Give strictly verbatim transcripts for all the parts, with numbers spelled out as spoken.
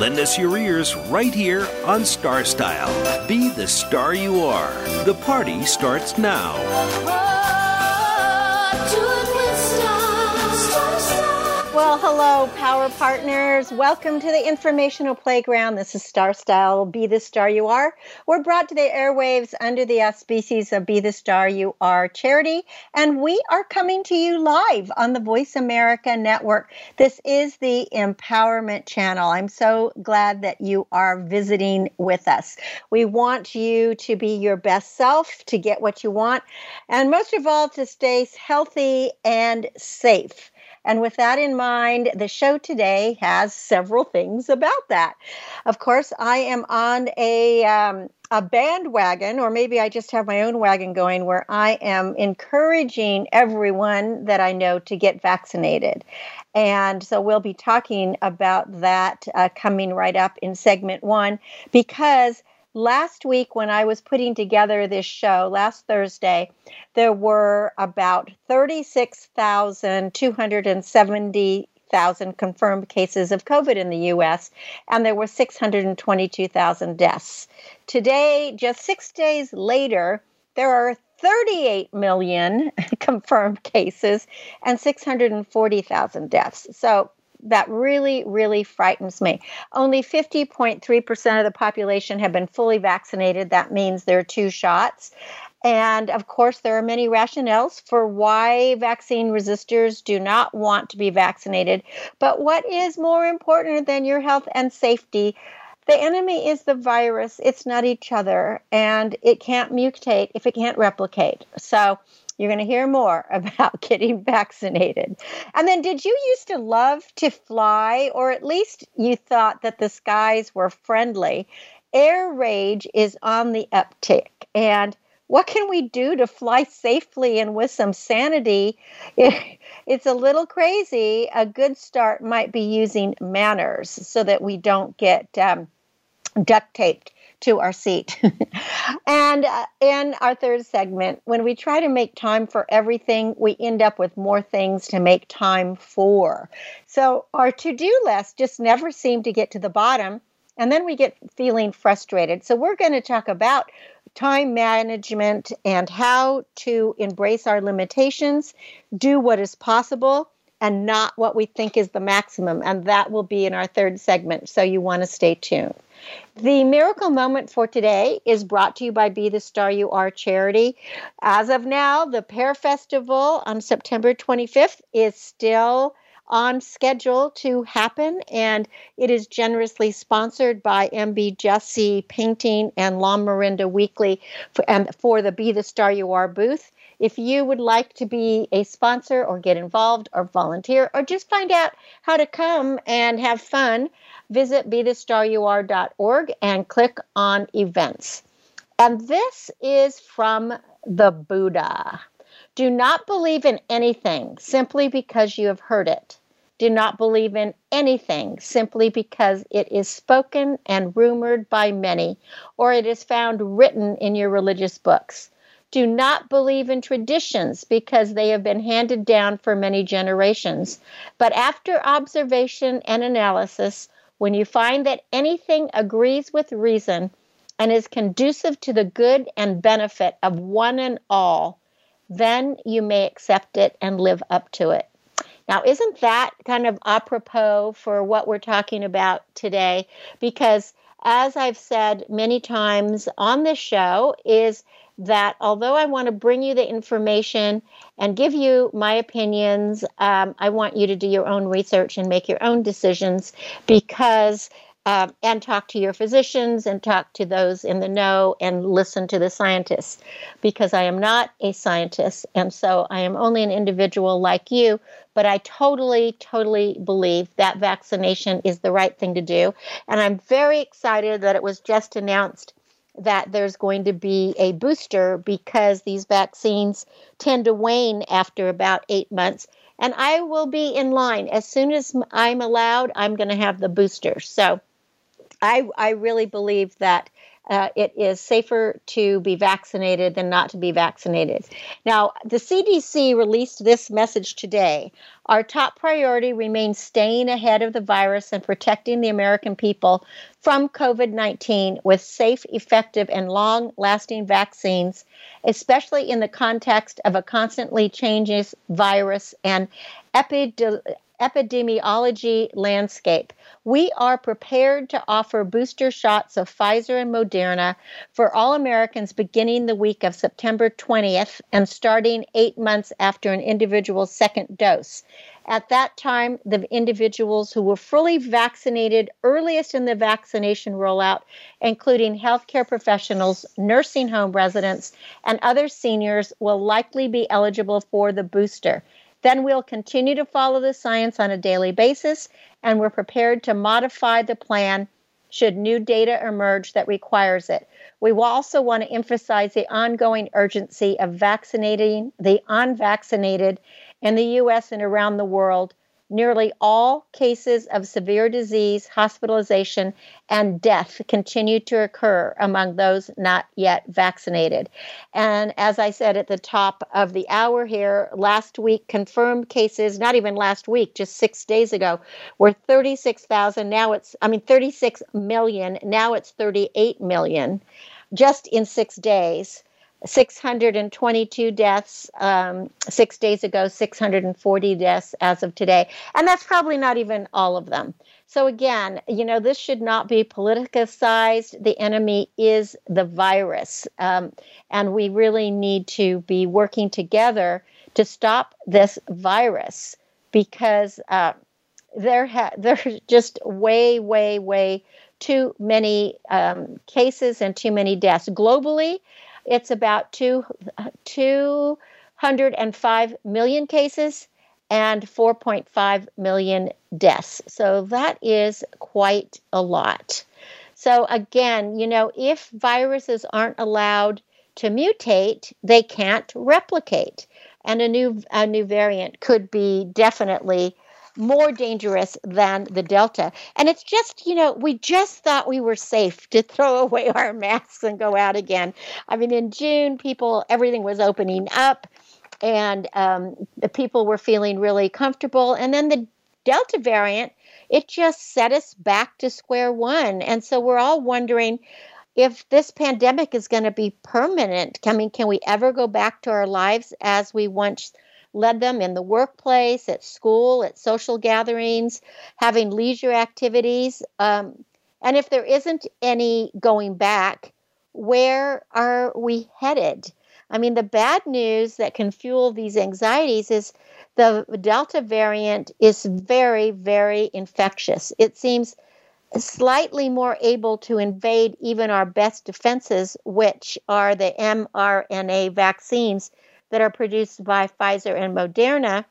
Lend us your ears right here on Star Style. Be the star you are. The party starts now. Well, hello, Power Partners. Welcome to the Informational Playground. This is Star Style, Be The Star You Are. We're brought to the airwaves under the auspices of Be The Star You Are charity, and we are coming to you live on the Voice America Network. This is the Empowerment Channel. I'm so glad that you are visiting with us. We want you to be your best self, to get what you want, and most of all, to stay healthy and safe. And with that in mind, the show today has several things about that. Of course, I am on a um, a bandwagon, or maybe I just have my own wagon going, where I am encouraging everyone that I know to get vaccinated. And so we'll be talking about that uh, coming right up in segment one, because last week when I was putting together this show, last Thursday, there were about thirty-six thousand two hundred seventy thousand confirmed cases of COVID in the U S, and there were six hundred twenty-two thousand deaths. Today, just six days later, there are thirty-eight million confirmed cases and six hundred forty thousand deaths. So that really, really frightens me. Only fifty point three percent of the population have been fully vaccinated. That means there are two shots. And of course, there are many rationales for why vaccine resistors do not want to be vaccinated. But what is more important than your health and safety? The enemy is the virus. It's not each other. And it can't mutate if it can't replicate. So you're going to hear more about getting vaccinated. And then, did you used to love to fly, or at least you thought that the skies were friendly? Air rage is on the uptick. And what can we do to fly safely and with some sanity? It's a little crazy. A good start might be using manners so that we don't get um, duct taped to our seat. And uh, in our third segment, when we try to make time for everything, we end up with more things to make time for. So our to-do list just never seemed to get to the bottom, and then we get feeling frustrated. So we're going to talk about time management and how to embrace our limitations, do what is possible, and not what we think is the maximum. And that will be in our third segment, so you want to stay tuned. The Miracle Moment for today is brought to you by Be The Star You Are charity. As of now, the Pear Festival on September twenty-fifth is still on schedule to happen, and it is generously sponsored by M B Jesse Painting and La Mirinda Weekly for, and for the Be The Star You Are booth. If you would like to be a sponsor or get involved or volunteer or just find out how to come and have fun, visit be the star you are dot org and click on events. And this is from the Buddha. Do not believe in anything simply because you have heard it. Do not believe in anything simply because it is spoken and rumored by many, or it is found written in your religious books. Do not believe in traditions because they have been handed down for many generations. But after observation and analysis, when you find that anything agrees with reason and is conducive to the good and benefit of one and all, then you may accept it and live up to it. Now, isn't that kind of apropos for what we're talking about today? Because as I've said many times on this show, is that although I want to bring you the information and give you my opinions, um, I want you to do your own research and make your own decisions, because um, and talk to your physicians and talk to those in the know and listen to the scientists, because I am not a scientist. And so I am only an individual like you, but I totally, totally believe that vaccination is the right thing to do. And I'm very excited that it was just announced that there's going to be a booster, because these vaccines tend to wane after about eight months. And I will be in line. As soon as I'm allowed, I'm going to have the booster. So I I really believe that uh, it is safer to be vaccinated than not to be vaccinated. Now, the C D C released this message today. Our top priority remains staying ahead of the virus and protecting the American people from COVID nineteen with safe, effective, and long-lasting vaccines, especially in the context of a constantly changing virus and epidemic. epidemiology landscape. We are prepared to offer booster shots of Pfizer and Moderna for all Americans beginning the week of September twentieth and starting eight months after an individual's second dose. At that time, the individuals who were fully vaccinated earliest in the vaccination rollout, including healthcare professionals, nursing home residents, and other seniors, will likely be eligible for the booster. Then we'll continue to follow the science on a daily basis, and we're prepared to modify the plan should new data emerge that requires it. We will also want to emphasize the ongoing urgency of vaccinating the unvaccinated in the U S and around the world. Nearly all cases of severe disease, hospitalization, and death continue to occur among those not yet vaccinated. And as I said at the top of the hour here, last week confirmed cases, not even last week, just six days ago, were thirty-six thousand. Now it's, I mean, thirty-six million. Now it's thirty-eight million just in six days. six hundred twenty-two deaths um, six days ago, six hundred forty deaths as of today. And that's probably not even all of them. So again, you know, this should not be politicized. The enemy is the virus. Um, and we really need to be working together to stop this virus, because uh, there ha- there's just way, way, way too many um, cases and too many deaths globally. It's about two, two hundred five million cases and four point five million deaths. So that is quite a lot. So again, you know, if viruses aren't allowed to mutate, they can't replicate. And a new a new variant could be definitely more dangerous than the Delta. And it's just, you know, we just thought we were safe to throw away our masks and go out again. I mean, in June, people, everything was opening up, and um, the people were feeling really comfortable. And then the Delta variant, it just set us back to square one. And so we're all wondering if this pandemic is going to be permanent. I mean, can we ever go back to our lives as we once led them in the workplace, at school, at social gatherings, having leisure activities? Um, and if there isn't any going back, where are we headed? I mean, the bad news that can fuel these anxieties is the Delta variant is very, very infectious. It seems slightly more able to invade even our best defenses, which are the mRNA vaccines that are produced by Pfizer and Moderna.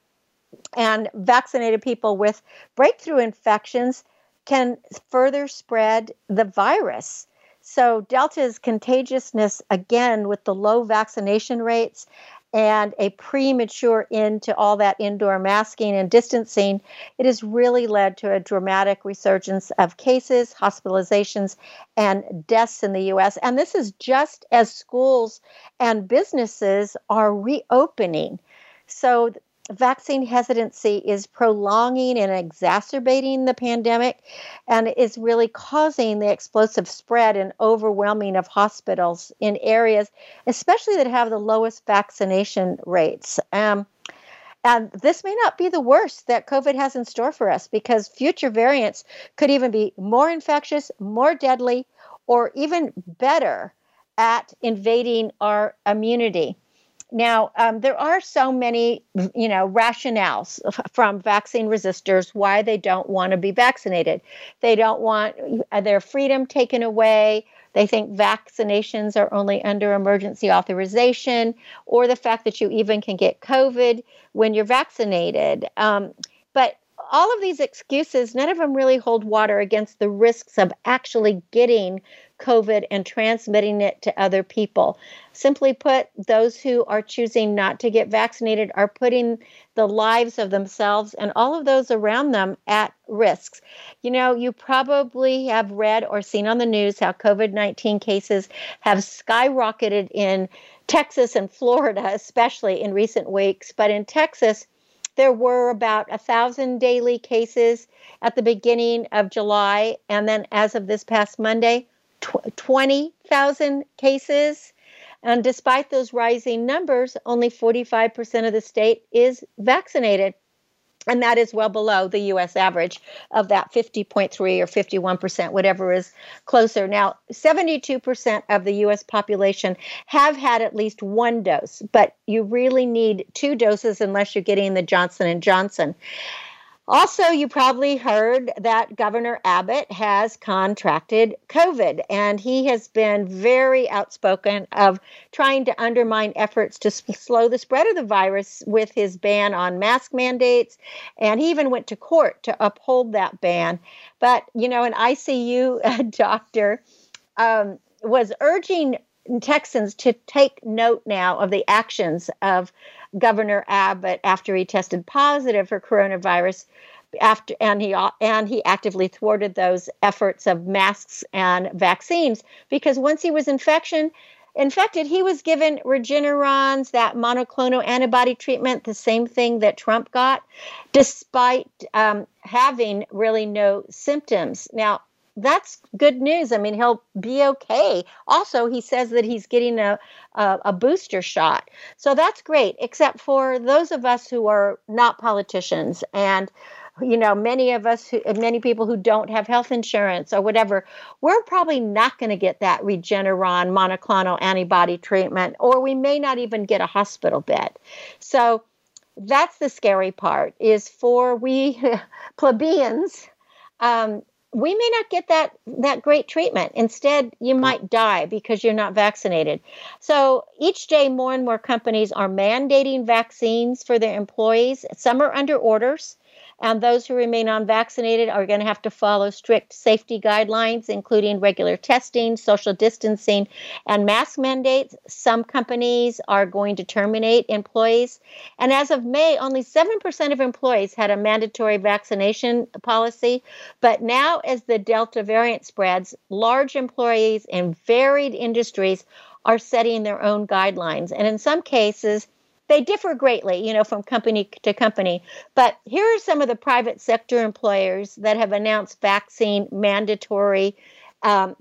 And vaccinated people with breakthrough infections can further spread the virus. So Delta's contagiousness, again, with the low vaccination rates and a premature end to all that indoor masking and distancing, it has really led to a dramatic resurgence of cases, hospitalizations, and deaths in the U S. And this is just as schools and businesses are reopening. So vaccine hesitancy is prolonging and exacerbating the pandemic, and is really causing the explosive spread and overwhelming of hospitals in areas, especially that have the lowest vaccination rates. Um, and this may not be the worst that COVID has in store for us, because future variants could even be more infectious, more deadly, or even better at invading our immunity. Now, um, there are so many, you know, rationales from vaccine resistors why they don't want to be vaccinated. They don't want their freedom taken away. They think vaccinations are only under emergency authorization, or the fact that you even can get COVID when you're vaccinated. Um, but all of these excuses, none of them really hold water against the risks of actually getting COVID and transmitting it to other people. Simply put, those who are choosing not to get vaccinated are putting the lives of themselves and all of those around them at risks. You know, you probably have read or seen on the news how COVID nineteen cases have skyrocketed in Texas and Florida, especially in recent weeks. But in Texas, there were about one thousand daily cases at the beginning of July, and then as of this past Monday, twenty thousand cases. And despite those rising numbers, only forty-five percent of the state is vaccinated. And that is well below the U S average of that fifty point three or fifty-one percent, whatever is closer. Now, seventy-two percent of the U S population have had at least one dose, but you really need two doses unless you're getting the Johnson and Johnson. Also, you probably heard that Governor Abbott has contracted COVID, and he has been very outspoken of trying to undermine efforts to slow the spread of the virus with his ban on mask mandates, and he even went to court to uphold that ban. But, you know, an I C U doctor um, was urging Texans to take note now of the actions of Governor Abbott after he tested positive for coronavirus, after and he and he actively thwarted those efforts of masks and vaccines, because once he was infection infected, he was given Regeneron's, that monoclonal antibody treatment, the same thing that Trump got, despite um, having really no symptoms. Now, that's good news. I mean, he'll be okay. Also, he says that he's getting a, a a booster shot. So that's great, except for those of us who are not politicians and, you know, many of us, who, many people who don't have health insurance or whatever, we're probably not going to get that Regeneron monoclonal antibody treatment, or we may not even get a hospital bed. So that's the scary part, is for we plebeians, um, we may not get that that great treatment. Instead, you might die because you're not vaccinated. So each day, more and more companies are mandating vaccines for their employees. Some are under orders, and those who remain unvaccinated are going to have to follow strict safety guidelines, including regular testing, social distancing, and mask mandates. Some companies are going to terminate employees. And as of May, only seven percent of employees had a mandatory vaccination policy. But now, as the Delta variant spreads, large employees in varied industries are setting their own guidelines. And in some cases, they differ greatly, you know, from company to company. But here are some of the private sector employers that have announced vaccine mandatory um,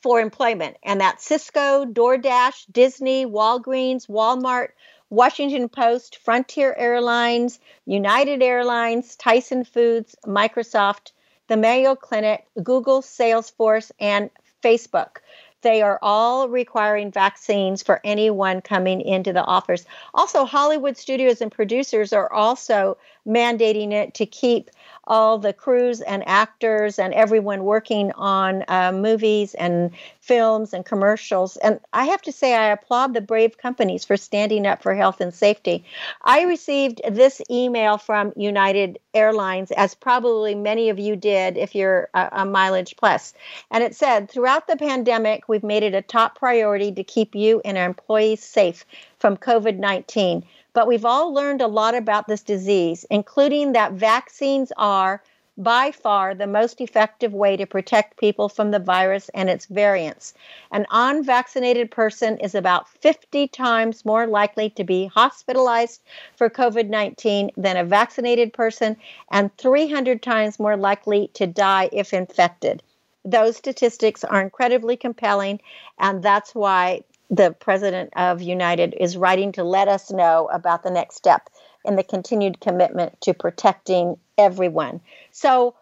for employment. And that's Cisco, DoorDash, Disney, Walgreens, Walmart, Washington Post, Frontier Airlines, United Airlines, Tyson Foods, Microsoft, the Mayo Clinic, Google, Salesforce, and Facebook. They are all requiring vaccines for anyone coming into the office. Also, Hollywood studios and producers are also mandating it to keep all the crews and actors and everyone working on uh, movies and films and commercials. And I have to say, I applaud the brave companies for standing up for health and safety. I received this email from United Airlines, as probably many of you did if you're a, a mileage plus. And it said, throughout the pandemic, we've made it a top priority to keep you and our employees safe from COVID nineteen. But we've all learned a lot about this disease, including that vaccines are by far the most effective way to protect people from the virus and its variants. An unvaccinated person is about fifty times more likely to be hospitalized for COVID nineteen than a vaccinated person, and three hundred times more likely to die if infected. Those statistics are incredibly compelling, and that's why the president of United is writing to let us know about the next step in the continued commitment to protecting everyone. So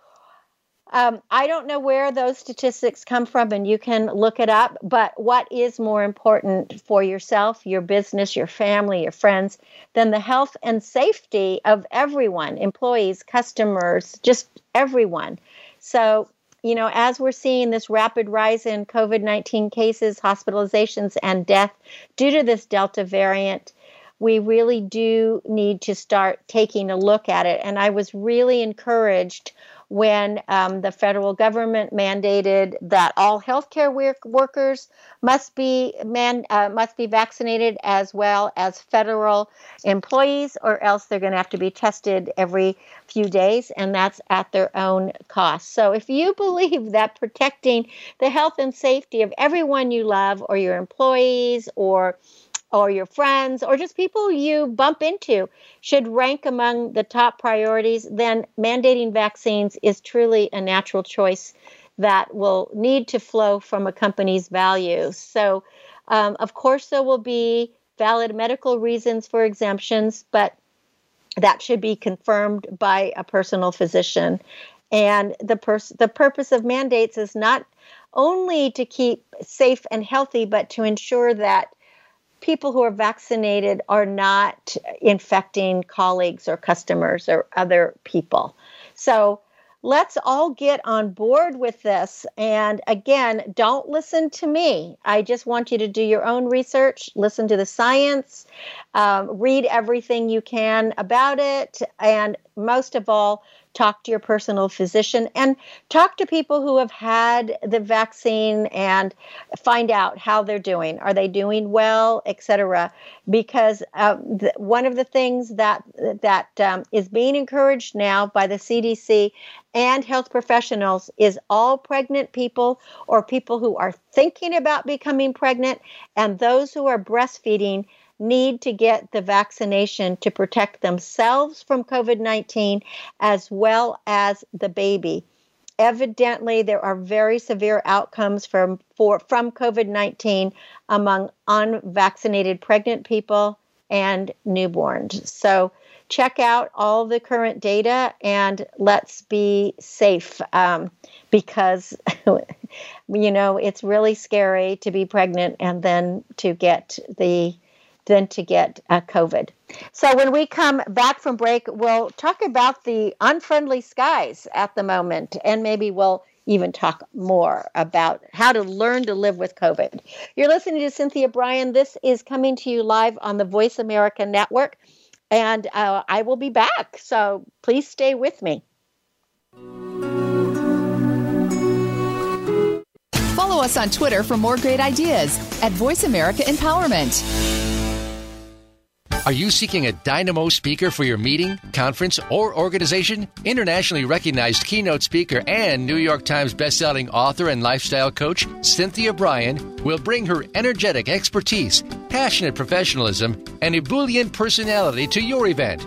Um, I don't know where those statistics come from, and you can look it up, but what is more important for yourself, your business, your family, your friends, than the health and safety of everyone, employees, customers, just everyone. So, you know, as we're seeing this rapid rise in COVID nineteen cases, hospitalizations, and death due to this Delta variant, we really do need to start taking a look at it. And I was really encouraged when um, the federal government mandated that all healthcare work- workers must be man uh, must be vaccinated, as well as federal employees, or else they're going to have to be tested every few days, and that's at their own cost. So if you believe that protecting the health and safety of everyone you love, or your employees, or or your friends, or just people you bump into, should rank among the top priorities, then mandating vaccines is truly a natural choice that will need to flow from a company's values. So, um, of course, there will be valid medical reasons for exemptions, but that should be confirmed by a personal physician. And the pers- the purpose of mandates is not only to keep safe and healthy, but to ensure that people who are vaccinated are not infecting colleagues or customers or other people. So let's all get on board with this. And again, don't listen to me. I just want you to do your own research, listen to the science, um, read everything you can about it, and most of all, talk to your personal physician and talk to people who have had the vaccine and find out how they're doing. Are they doing well, et cetera? Because uh, th- one of the things that that um, is being encouraged now by the C D C and health professionals is all pregnant people, or people who are thinking about becoming pregnant, and those who are breastfeeding need to get the vaccination to protect themselves from COVID nineteen, as well as the baby. Evidently, there are very severe outcomes from, for, from COVID nineteen among unvaccinated pregnant people and newborns. So check out all the current data, and let's be safe, um, because, you know, it's really scary to be pregnant and then to get the than to get uh, COVID. So when we come back from break, we'll talk about the unfriendly skies at the moment, and maybe we'll even talk more about how to learn to live with COVID. You're listening to Cynthia Brian. This is coming to you live on the Voice America Network, and uh, I will be back. So please stay with me. Follow us on Twitter for more great ideas at Voice America Empowerment. Are you seeking a dynamo speaker for your meeting, conference, or organization? Internationally recognized keynote speaker and New York Times bestselling author and lifestyle coach, Cynthia Brian, will bring her energetic expertise, passionate professionalism, and ebullient personality to your event.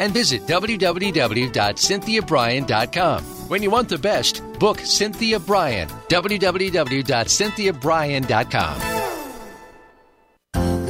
and visit w w w dot cynthia brian dot com. When you want the best, book Cynthia Brian, w w w dot cynthia brian dot com.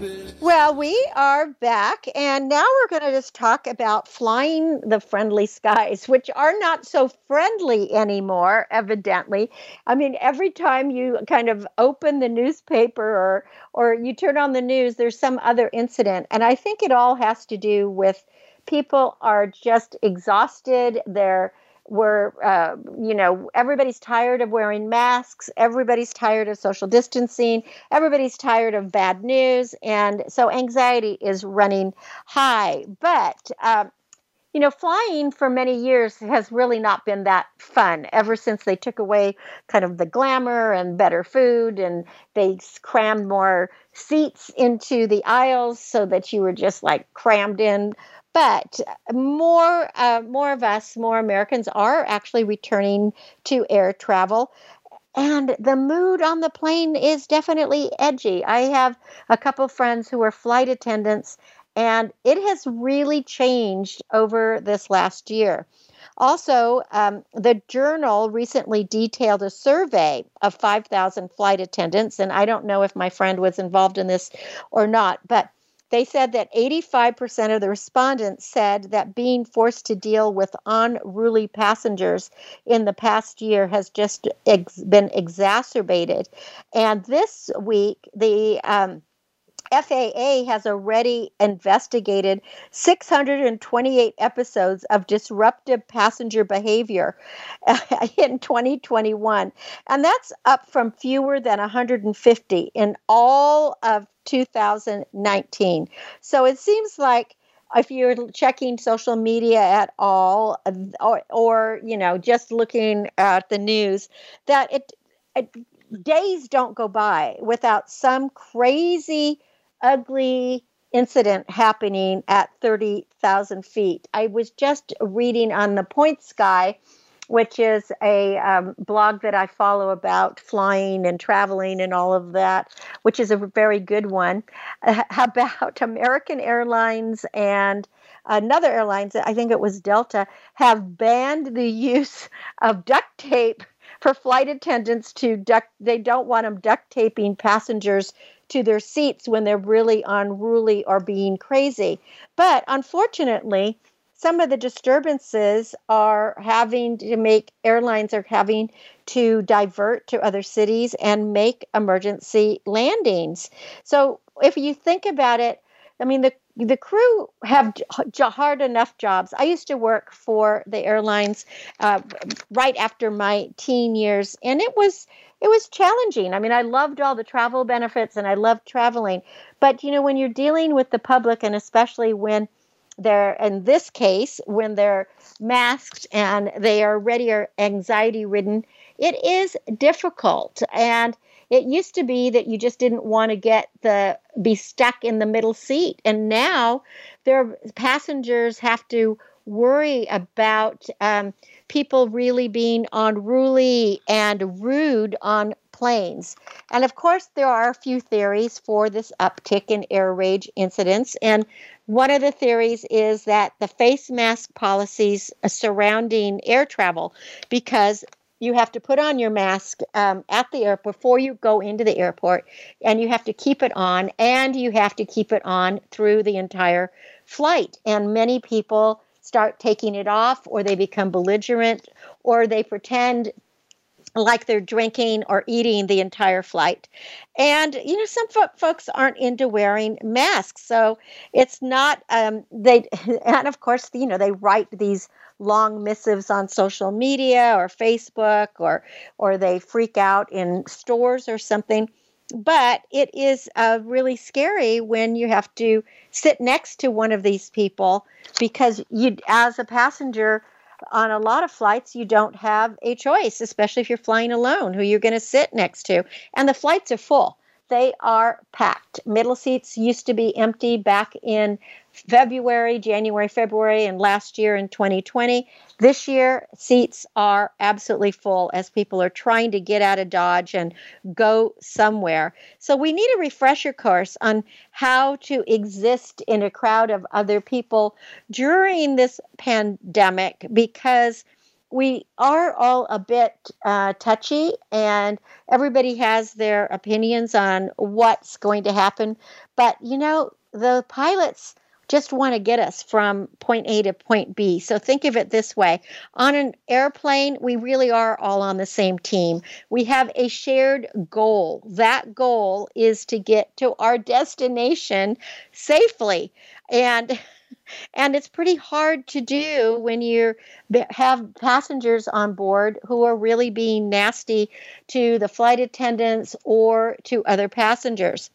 business. Well, we are back, and now we're going to just talk about flying the friendly skies, which are not so friendly anymore, evidently. I mean, every time you kind of open the newspaper or or you turn on the news, there's some other incident, and I think it all has to do with people are just exhausted. They're We're, uh, you know, everybody's tired of wearing masks. Everybody's tired of social distancing. Everybody's tired of bad news. And so anxiety is running high. But, uh, you know, flying for many years has really not been that fun ever since they took away kind of the glamour and better food, and they crammed more seats into the aisles so that you were just like crammed in. But more uh, more of us, more Americans are actually returning to air travel. And the mood on the plane is definitely edgy. I have a couple of friends who are flight attendants, and it has really changed over this last year. Also, um, the Journal recently detailed a survey of five thousand flight attendants, and I don't know if my friend was involved in this or not, but they said that eighty-five percent of the respondents said that being forced to deal with unruly passengers in the past year has just ex- been exacerbated. And this week, the um, F A A has already investigated six hundred twenty-eight episodes of disruptive passenger behavior in twenty twenty-one. And that's up from fewer than one hundred fifty in all of two thousand nineteen. So it seems like if you're checking social media at all, or, or you know, just looking at the news, that it, it days don't go by without some crazy, ugly incident happening at thirty thousand feet. I was just reading on The Point Sky, which is a um, blog that I follow about flying and traveling and all of that, which is a very good one, uh, about American Airlines and another airlines, I think it was Delta, have banned the use of duct tape for flight attendants to duct. They don't want them duct taping passengers to their seats when they're really unruly or being crazy. But unfortunately, some of the disturbances are having to make, airlines are having to divert to other cities and make emergency landings. So if you think about it, I mean, the the crew have hard enough jobs. I used to work for the airlines uh, right after my teen years, and it was it was challenging. I mean, I loved all the travel benefits, and I loved traveling. But, you know, when you're dealing with the public, and especially when they're, in this case, when they're masked and they are already are anxiety-ridden, it is difficult. And it used to be that you just didn't want to get the be stuck in the middle seat. And now their passengers have to worry about um, people really being unruly and rude on planes. And of course, there are a few theories for this uptick in air rage incidents. And one of the theories is that the face mask policies surrounding air travel, because you have to put on your mask um, at the airport before you go into the airport, and you have to keep it on, and you have to keep it on through the entire flight. And many people start taking it off, or they become belligerent, or they pretend like they're drinking or eating the entire flight. And, you know, some fo- folks aren't into wearing masks. So it's not, um, they, and of course, you know, they write these long missives on social media or Facebook, or, or they freak out in stores or something. But it is uh, really scary when you have to sit next to one of these people, because you, as a passenger, on a lot of flights, you don't have a choice, especially if you're flying alone, who you're going to sit next to. And the flights are full. They are packed. Middle seats used to be empty back in February, January, February, and last year in twenty twenty. This year, seats are absolutely full as people are trying to get out of Dodge and go somewhere. So we need a refresher course on how to exist in a crowd of other people during this pandemic, because we are all a bit uh, touchy, and everybody has their opinions on what's going to happen. But, you know, the pilots just want to get us from point A to point B. So think of it this way. On an airplane, we really are all on the same team. We have a shared goal. That goal is to get to our destination safely. And and it's pretty hard to do when you have passengers on board who are really being nasty to the flight attendants or to other passengers.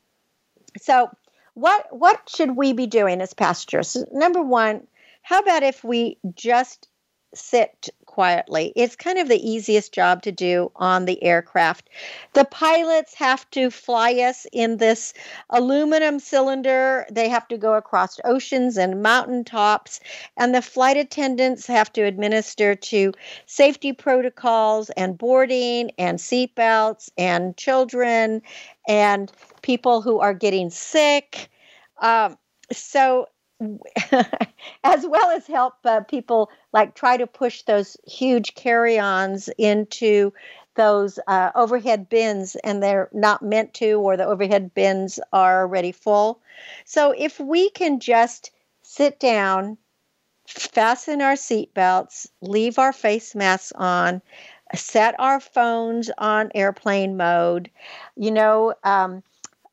So What what should we be doing as pastors? Number one, how about if we just sit quietly? It's kind of the easiest job to do on the aircraft. The pilots have to fly us in this aluminum cylinder. They have to go across oceans and mountaintops, and the flight attendants have to administer to safety protocols and boarding and seatbelts and children and people who are getting sick. Um, so as well as help uh, people like try to push those huge carry-ons into those uh, overhead bins, and they're not meant to, or the overhead bins are already full. So if we can just sit down, fasten our seatbelts, leave our face masks on, set our phones on airplane mode, you know, um,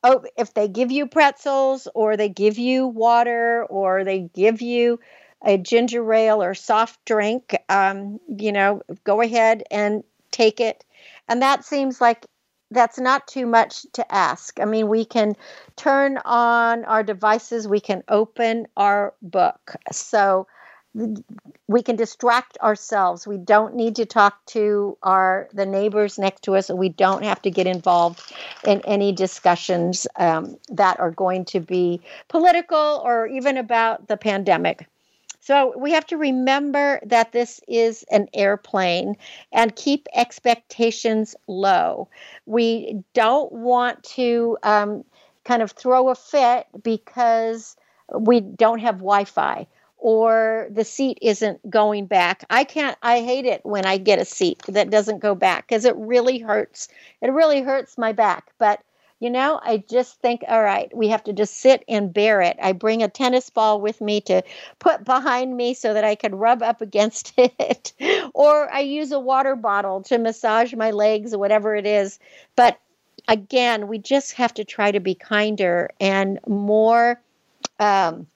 oh, if they give you pretzels or they give you water or they give you a ginger ale or soft drink, um, you know, go ahead and take it. And that seems like that's not too much to ask. I mean, we can turn on our devices. We can open our book. So we can distract ourselves. We don't need to talk to our the neighbors next to us, and we don't have to get involved in any discussions um, that are going to be political or even about the pandemic. So we have to remember that this is an airplane and keep expectations low. We don't want to um, kind of throw a fit because we don't have Wi-Fi, or the seat isn't going back. I can't, I hate it when I get a seat that doesn't go back because it really hurts. It really hurts my back. But, you know, I just think, all right, we have to just sit and bear it. I bring a tennis ball with me to put behind me so that I can rub up against it. Or I use a water bottle to massage my legs or whatever it is. But again, we just have to try to be kinder and more um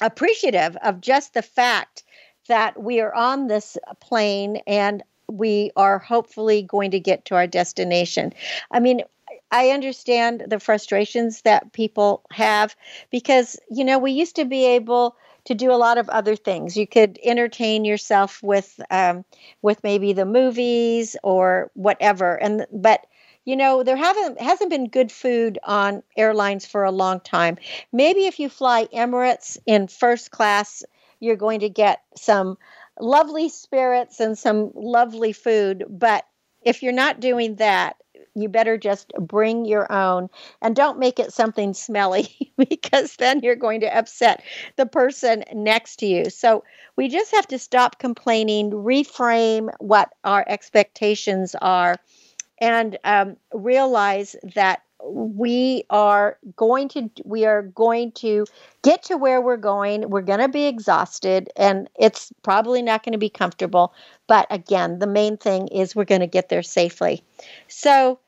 appreciative of just the fact that we are on this plane and we are hopefully going to get to our destination. I mean, I understand the frustrations that people have because, you know, we used to be able to do a lot of other things. You could entertain yourself with, um, with maybe the movies or whatever. And, but you know, there haven't hasn't been good food on airlines for a long time. Maybe if you fly Emirates in first class, you're going to get some lovely spirits and some lovely food. But if you're not doing that, you better just bring your own and don't make it something smelly because then you're going to upset the person next to you. So we just have to stop complaining, reframe what our expectations are, and um, realize that we are going to we are going to get to where we're going. We're going to be exhausted, and it's probably not going to be comfortable. But again, the main thing is we're going to get there safely. So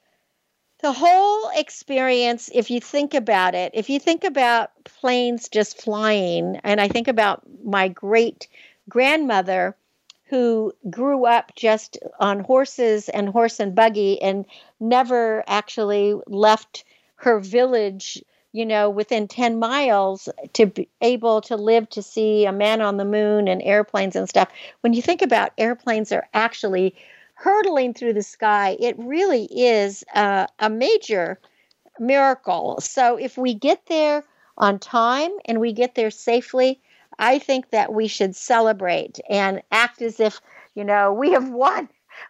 the whole experience, if you think about it, if you think about planes just flying, and I think about my great-grandmother who grew up just on horses and horse and buggy and never actually left her village, you know, within ten miles to be able to live to see a man on the moon and airplanes and stuff. When you think about airplanes are actually hurtling through the sky, it really is uh, a major miracle. So if we get there on time and we get there safely, I think that we should celebrate and act as if, you know, we have won,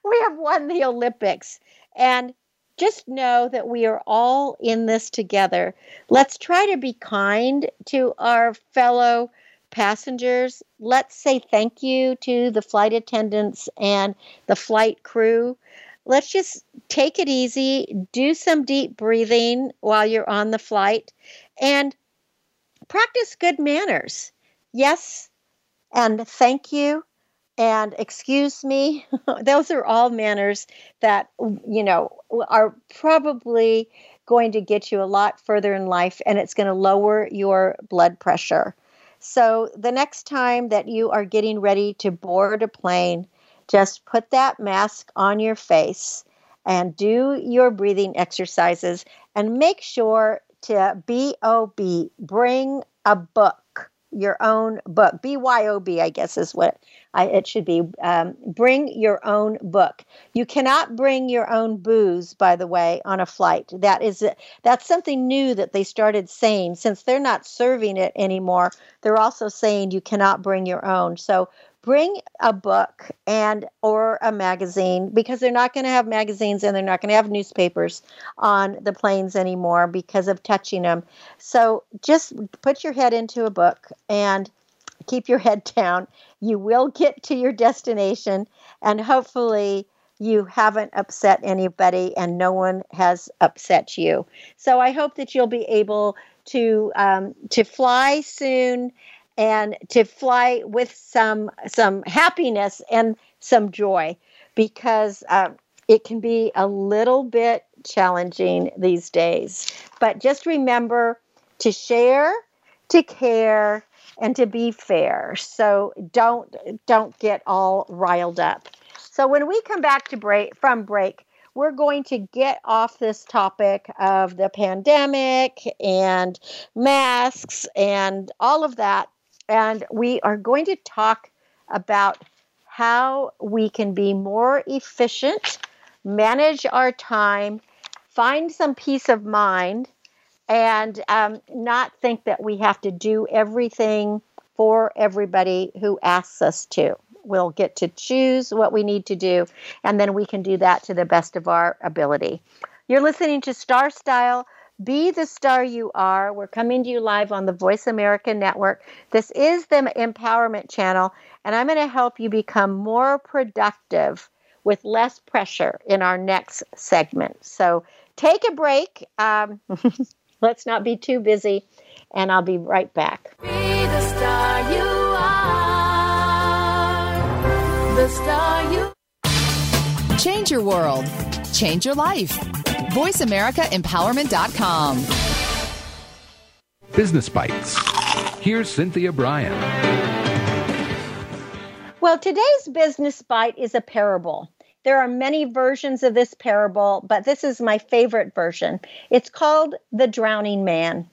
we have won the Olympics. And just know that we are all in this together. Let's try to be kind to our fellow passengers, let's say thank you to the flight attendants and the flight crew. Let's just take it easy, do some deep breathing while you're on the flight, and practice good manners. Yes, and thank you, and excuse me. Those are all manners that, you know, are probably going to get you a lot further in life, and it's going to lower your blood pressure. So the next time that you are getting ready to board a plane, just put that mask on your face and do your breathing exercises, and make sure to B O B, bring a book, your own book. B Y O B, I guess is what I, it should be. Um, bring your own book. You cannot bring your own booze, by the way, on a flight. That is, that's something new that they started saying. Since they're not serving it anymore, they're also saying you cannot bring your own. So bring a book and or a magazine, because they're not going to have magazines and they're not going to have newspapers on the planes anymore because of touching them. So just put your head into a book and keep your head down. You will get to your destination, and hopefully you haven't upset anybody and no one has upset you. So I hope that you'll be able to um, to fly soon, and to fly with some some happiness and some joy, because uh, it can be a little bit challenging these days. But just remember to share, to care, and to be fair. So don't don't get all riled up. So when we come back to break from break, we're going to get off this topic of the pandemic and masks and all of that. And we are going to talk about how we can be more efficient, manage our time, find some peace of mind, and um, not think that we have to do everything for everybody who asks us to. We'll get to choose what we need to do, and then we can do that to the best of our ability. You're listening to Star Style. Be the Star You Are. We're coming to you live on the Voice America Network. This is the Empowerment Channel, and I'm going to help you become more productive with less pressure in our next segment. So take a break. Um, let's not be too busy, and I'll be right back. Be the star you are. The star you are. Change your world. Change your life. voice america empowerment dot com. Business Bites. Here's Cynthia Brian. Well, today's Business Bite is a parable. There are many versions of this parable, but this is my favorite version. It's called The Drowning Man.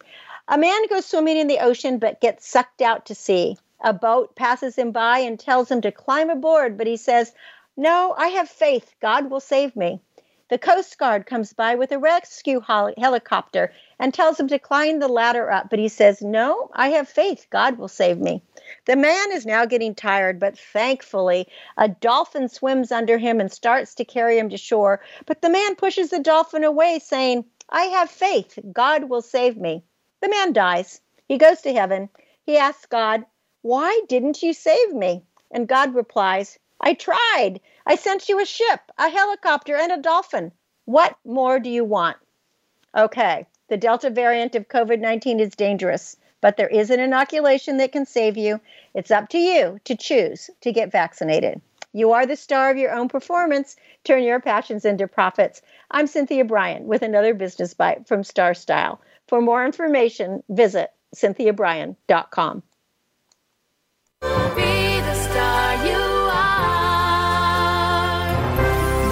A man goes swimming in the ocean but gets sucked out to sea. A boat passes him by and tells him to climb aboard, but he says, "No, I have faith. God will save me." The Coast Guard comes by with a rescue hol- helicopter and tells him to climb the ladder up, but he says, "No, I have faith. God will save me." The man is now getting tired, but thankfully, a dolphin swims under him and starts to carry him to shore, but the man pushes the dolphin away, saying, "I have faith. God will save me." The man dies. He goes to heaven. He asks God, "Why didn't you save me?" And God replies, "I tried. I sent you a ship, a helicopter, and a dolphin. What more do you want?" Okay, the Delta variant of covid nineteen is dangerous, but there is an inoculation that can save you. It's up to you to choose to get vaccinated. You are the star of your own performance. Turn your passions into profits. I'm Cynthia Brian with another Business Bite from Star Style. For more information, visit cynthia brian dot com. The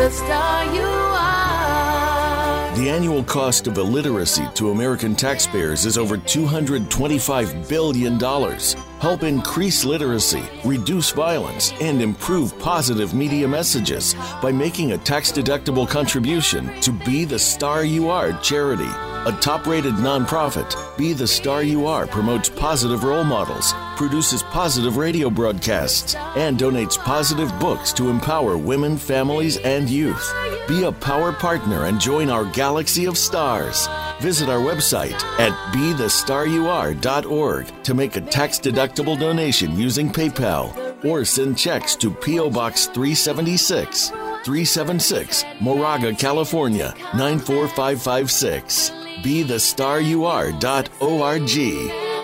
star you are. The annual cost of illiteracy to American taxpayers is over two hundred twenty-five billion dollars. Help increase literacy, reduce violence, and improve positive media messages by making a tax-deductible contribution to Be The Star You Are charity. A top-rated nonprofit, Be The Star You Are promotes positive role models, produces positive radio broadcasts, and donates positive books to empower women, families, and youth. Be a power partner and join our galaxy of stars. Visit our website at be the star you are dot org to make a tax-deductible donation using PayPal or send checks to P O. Box three seventy-six, three seven six, Moraga, California, nine four five five six. be the star you are dot org.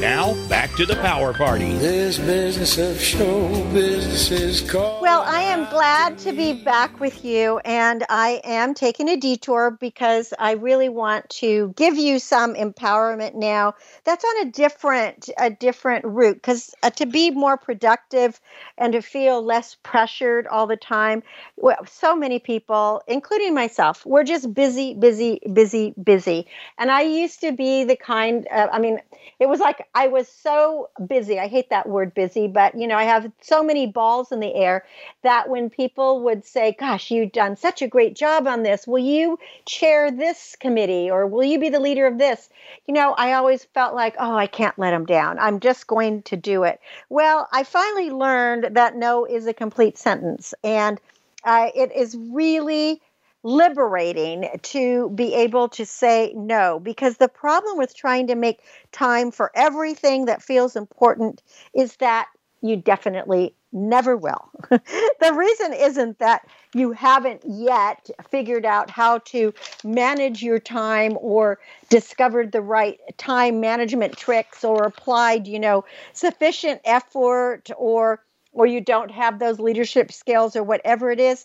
Now, back to the power party. This business of show business is called... Well, I am glad to be back with you, and I am taking a detour because I really want to give you some empowerment now. That's on a different, a different route, because uh, to be more productive and to feel less pressured all the time, well, so many people, including myself, we're just busy, busy, busy, busy. And I used to be the kind, uh, I mean, it was like I was so busy. I hate that word busy, but you know, I have so many balls in the air that when people would say, gosh, you've done such a great job on this. Will you chair this committee or will you be the leader of this? You know, I always felt like, oh, I can't let them down. I'm just going to do it. Well, I finally learned that no is a complete sentence. And uh, it is really liberating to be able to say no, because the problem with trying to make time for everything that feels important is that you definitely never will. The reason isn't that you haven't yet figured out how to manage your time or discovered the right time management tricks or applied, you know, sufficient effort or or you don't have those leadership skills or whatever it is.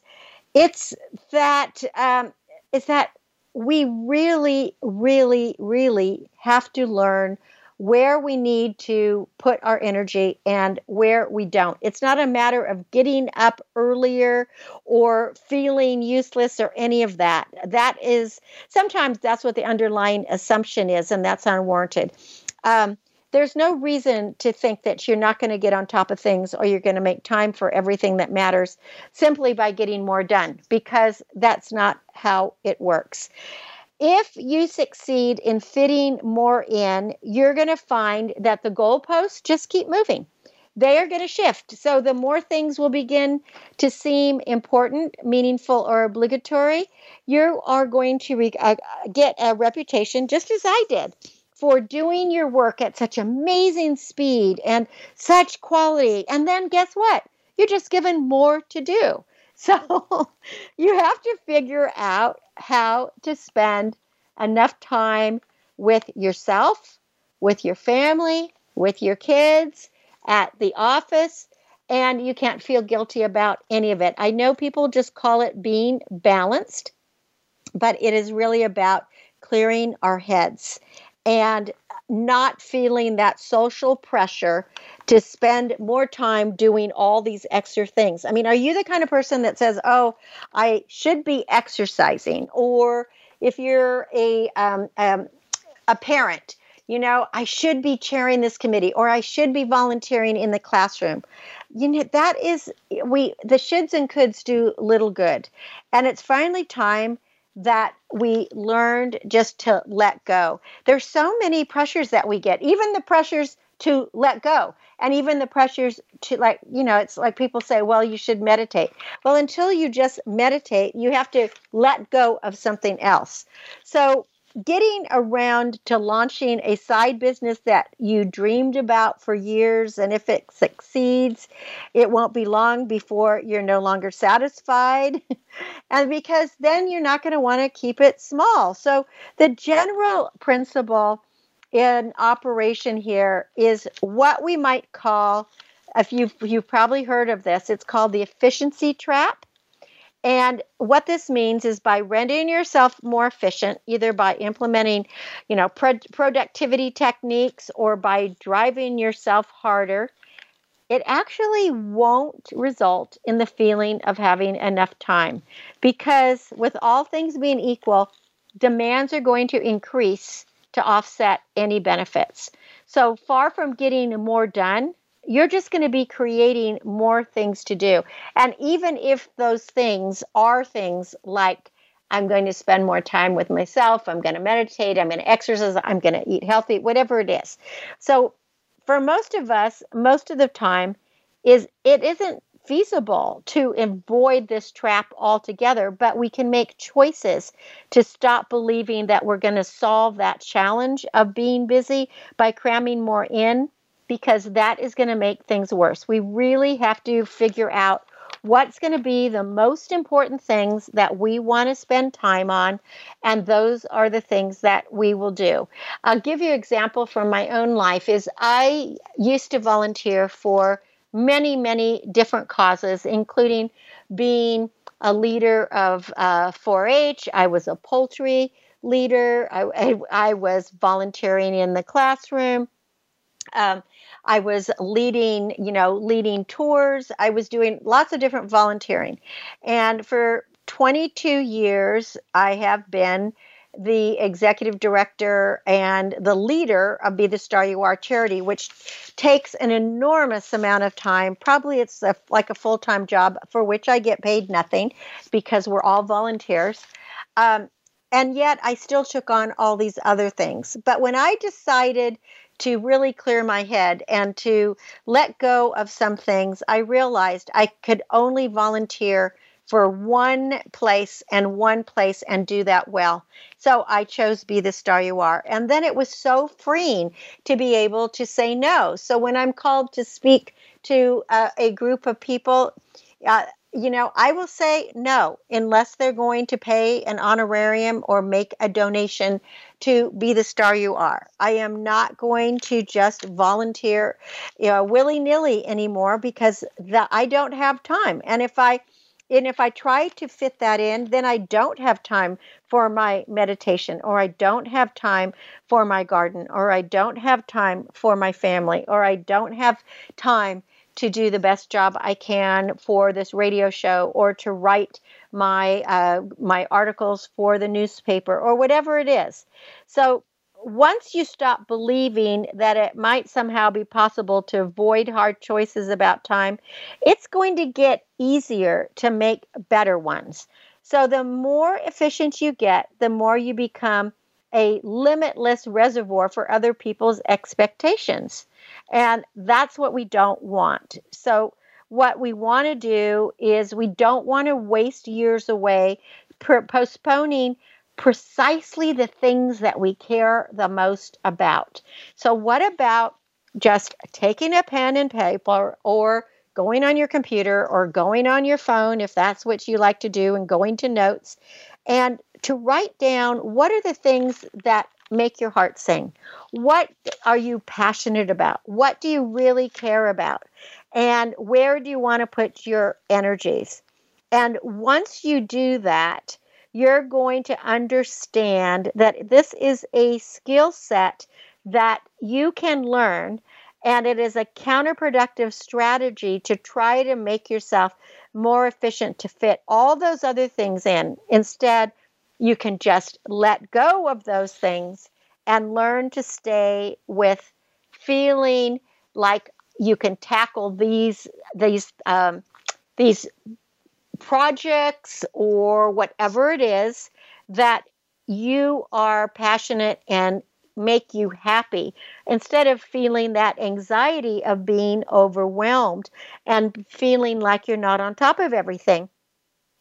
It's that um, it's that we really, really, really have to learn where we need to put our energy and where we don't. It's not a matter of getting up earlier or feeling useless or any of that. That is sometimes that's what the underlying assumption is, and that's unwarranted. Um, There's no reason to think that you're not going to get on top of things or you're going to make time for everything that matters simply by getting more done, because that's not how it works. If you succeed in fitting more in, you're going to find that the goalposts just keep moving. They are going to shift. So the more things will begin to seem important, meaningful, or obligatory, you are going to re- uh, get a reputation, just as I did, for doing your work at such amazing speed and such quality. And then guess what? You're just given more to do. So you have to figure out how to spend enough time with yourself, with your family, with your kids, at the office, and you can't feel guilty about any of it. I know people just call it being balanced, but it is really about clearing our heads and not feeling that social pressure to spend more time doing all these extra things. I mean, are you the kind of person that says, oh, I should be exercising? Or if you're a um, um, a parent, you know, I should be chairing this committee or I should be volunteering in the classroom. You know, that is, we the shoulds and coulds do little good. And it's finally time that we learned just to let go. There's so many pressures that we get, even the pressures to let go and even the pressures to like, you know, it's like people say, well, you should meditate. Well, until you just meditate, you have to let go of something else. So getting around to launching a side business that you dreamed about for years, and if it succeeds, it won't be long before you're no longer satisfied, and because then you're not going to want to keep it small. So the general principle in operation here is what we might call, if you've, you've probably heard of this, it's called the efficiency trap. And what this means is by rendering yourself more efficient, either by implementing, you know, pro- productivity techniques or by driving yourself harder, it actually won't result in the feeling of having enough time. Because with all things being equal, demands are going to increase to offset any benefits. So far from getting more done, you're just going to be creating more things to do. And even if those things are things like, I'm going to spend more time with myself, I'm going to meditate, I'm going to exercise, I'm going to eat healthy, whatever it is. So for most of us, most of the time, is it isn't feasible to avoid this trap altogether, but we can make choices to stop believing that we're going to solve that challenge of being busy by cramming more in, because that is going to make things worse. We really have to figure out what's going to be the most important things that we want to spend time on, and those are the things that we will do. I'll give you an example from my own life. Is I used to volunteer for many, many different causes, including being a leader of uh, four H. I was a poultry leader. I, I, I was volunteering in the classroom. Um, I was leading, you know, leading tours. I was doing lots of different volunteering. And for twenty-two years, I have been the executive director and the leader of Be The Star You Are charity, which takes an enormous amount of time. Probably it's a, like a full-time job for which I get paid nothing because we're all volunteers. Um, and yet I still took on all these other things. But when I decided to really clear my head and to let go of some things, I realized I could only volunteer for one place and one place and do that well. So I chose Be The Star You Are. And then it was so freeing to be able to say no. So when I'm called to speak to uh, a group of people, uh, you know, I will say no, unless they're going to pay an honorarium or make a donation to Be The Star You Are. I am not going to just volunteer, you know, willy-nilly anymore, because the, I don't have time. And if I and if I try to fit that in, then I don't have time for my meditation, or I don't have time for my garden, or I don't have time for my family, or I don't have time to do the best job I can for this radio show, or to write my uh, my articles for the newspaper, or whatever it is. So once you stop believing that it might somehow be possible to avoid hard choices about time, it's going to get easier to make better ones. So the more efficient you get, the more you become a limitless reservoir for other people's expectations. And that's what we don't want. So what we want to do is we don't want to waste years away per- postponing precisely the things that we care the most about. So what about just taking a pen and paper, or going on your computer, or going on your phone, if that's what you like to do, and going to notes, and to write down what are the things that make your heart sing. What are you passionate about? What do you really care about? And where do you want to put your energies? And once you do that, you're going to understand that this is a skill set that you can learn, and it is a counterproductive strategy to try to make yourself more efficient to fit all those other things in. Instead, you can just let go of those things and learn to stay with feeling like you can tackle these these um, these projects or whatever it is that you are passionate and make you happy, instead of feeling that anxiety of being overwhelmed and feeling like you're not on top of everything.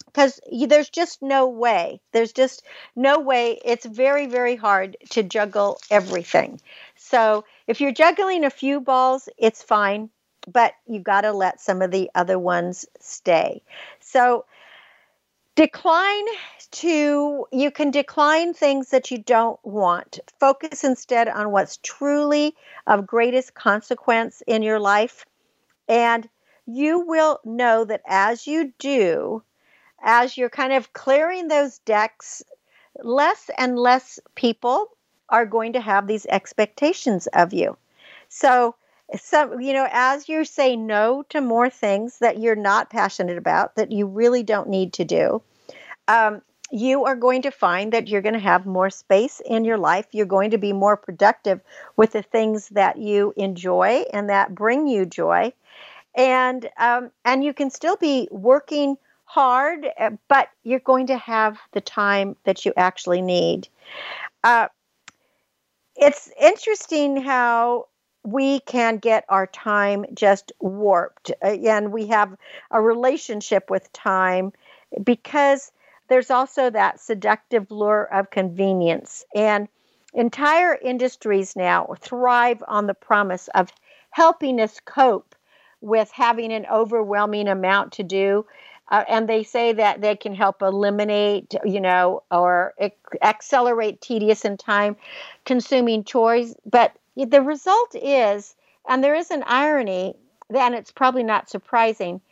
Because there's just no way. There's just no way. It's very, very hard to juggle everything. So if you're juggling a few balls, it's fine, but you got to let some of the other ones stay. So decline to, you can decline things that you don't want. Focus instead on what's truly of greatest consequence in your life. And you will know that as you do, as you're kind of clearing those decks, less and less people are going to have these expectations of you. So, so, you know, as you say no to more things that you're not passionate about, that you really don't need to do, um, you are going to find that you're going to have more space in your life. You're going to be more productive with the things that you enjoy and that bring you joy. And um, and you can still be working hard, but you're going to have the time that you actually need. Uh, it's interesting how we can get our time just warped. And we have a relationship with time because there's also that seductive lure of convenience. And entire industries now thrive on the promise of helping us cope with having an overwhelming amount to do. Uh, and they say that they can help eliminate, you know, or ac- accelerate tedious and time-consuming chores. But the result is, and there is an irony, and it's probably not surprising,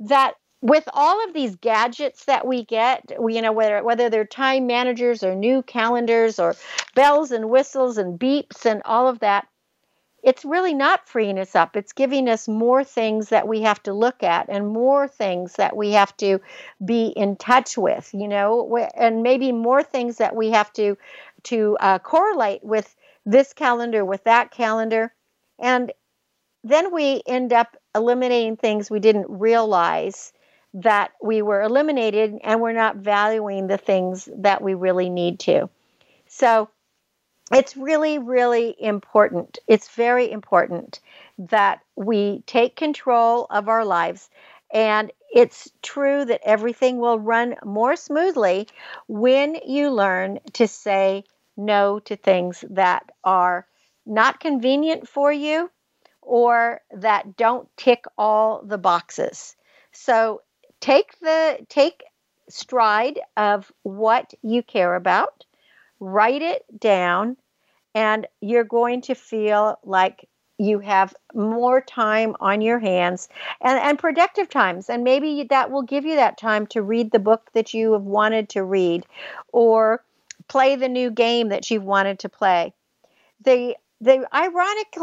that with all of these gadgets that we get, we, you know, whether whether they're time managers or new calendars or bells and whistles and beeps and all of that, it's really not freeing us up. It's giving us more things that we have to look at and more things that we have to be in touch with, you know, and maybe more things that we have to to uh, correlate with this calendar, with that calendar. And then we end up eliminating things we didn't realize that we were eliminated, and we're not valuing the things that we really need to. So it's really, really important. It's very important that we take control of our lives. And it's true that everything will run more smoothly when you learn to say no to things that are not convenient for you or that don't tick all the boxes. So Take the take stride of what you care about, write it down, and you're going to feel like you have more time on your hands and, and productive times. And maybe that will give you that time to read the book that you have wanted to read or play the new game that you've wanted to play. The the ironic,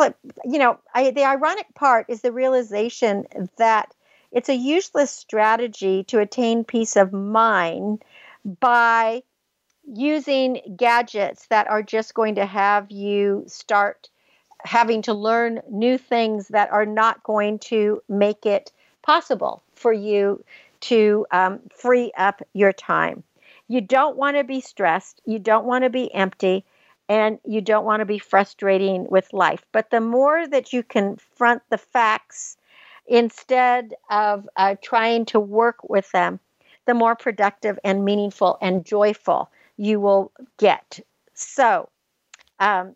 you know, I, the ironic part is the realization that it's a useless strategy to attain peace of mind by using gadgets that are just going to have you start having to learn new things that are not going to make it possible for you to um, free up your time. You don't want to be stressed. You don't want to be empty. And you don't want to be frustrating with life. But the more that you confront the facts instead of uh, trying to work with them, the more productive and meaningful and joyful you will get. So um,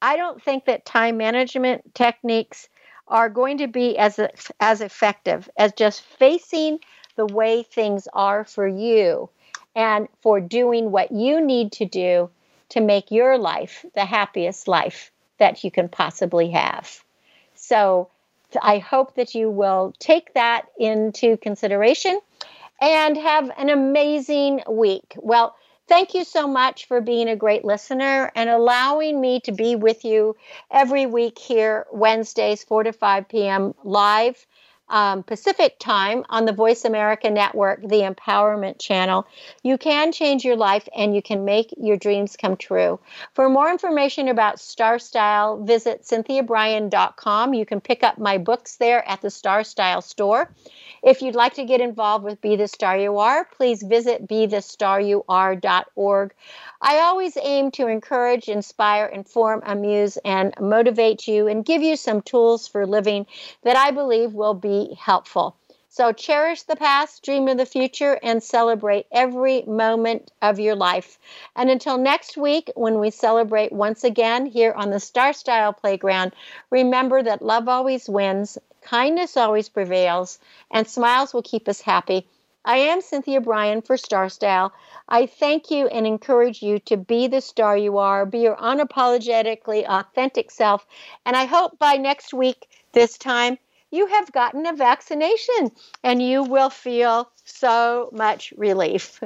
I don't think that time management techniques are going to be as as effective as just facing the way things are for you and for doing what you need to do to make your life the happiest life that you can possibly have. So I hope that you will take that into consideration and have an amazing week. Well, thank you so much for being a great listener and allowing me to be with you every week here, Wednesdays, four to five p.m. live um, Pacific time on the Voice America Network, the Empowerment Channel. You can change your life and you can make your dreams come true. For more information about Star Style, visit cynthia brian dot com. You can pick up my books there at the Star Style store. If you'd like to get involved with Be The Star You Are, please visit be the star you are dot org. I always aim to encourage, inspire, inform, amuse, and motivate you and give you some tools for living that I believe will be helpful. So cherish the past, dream of the future, and celebrate every moment of your life. And until next week, when we celebrate once again here on the Star Style Playground, remember that love always wins, kindness always prevails, and smiles will keep us happy. I am Cynthia Brian for Star Style. I thank you and encourage you to be the star you are, be your unapologetically authentic self, and I hope by next week, this time, you have gotten a vaccination and you will feel so much relief.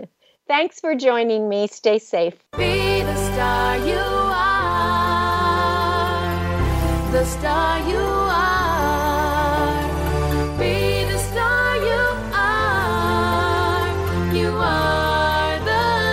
Thanks for joining me. Stay safe. Be the star you are, the star you are. Be the star you are, you are the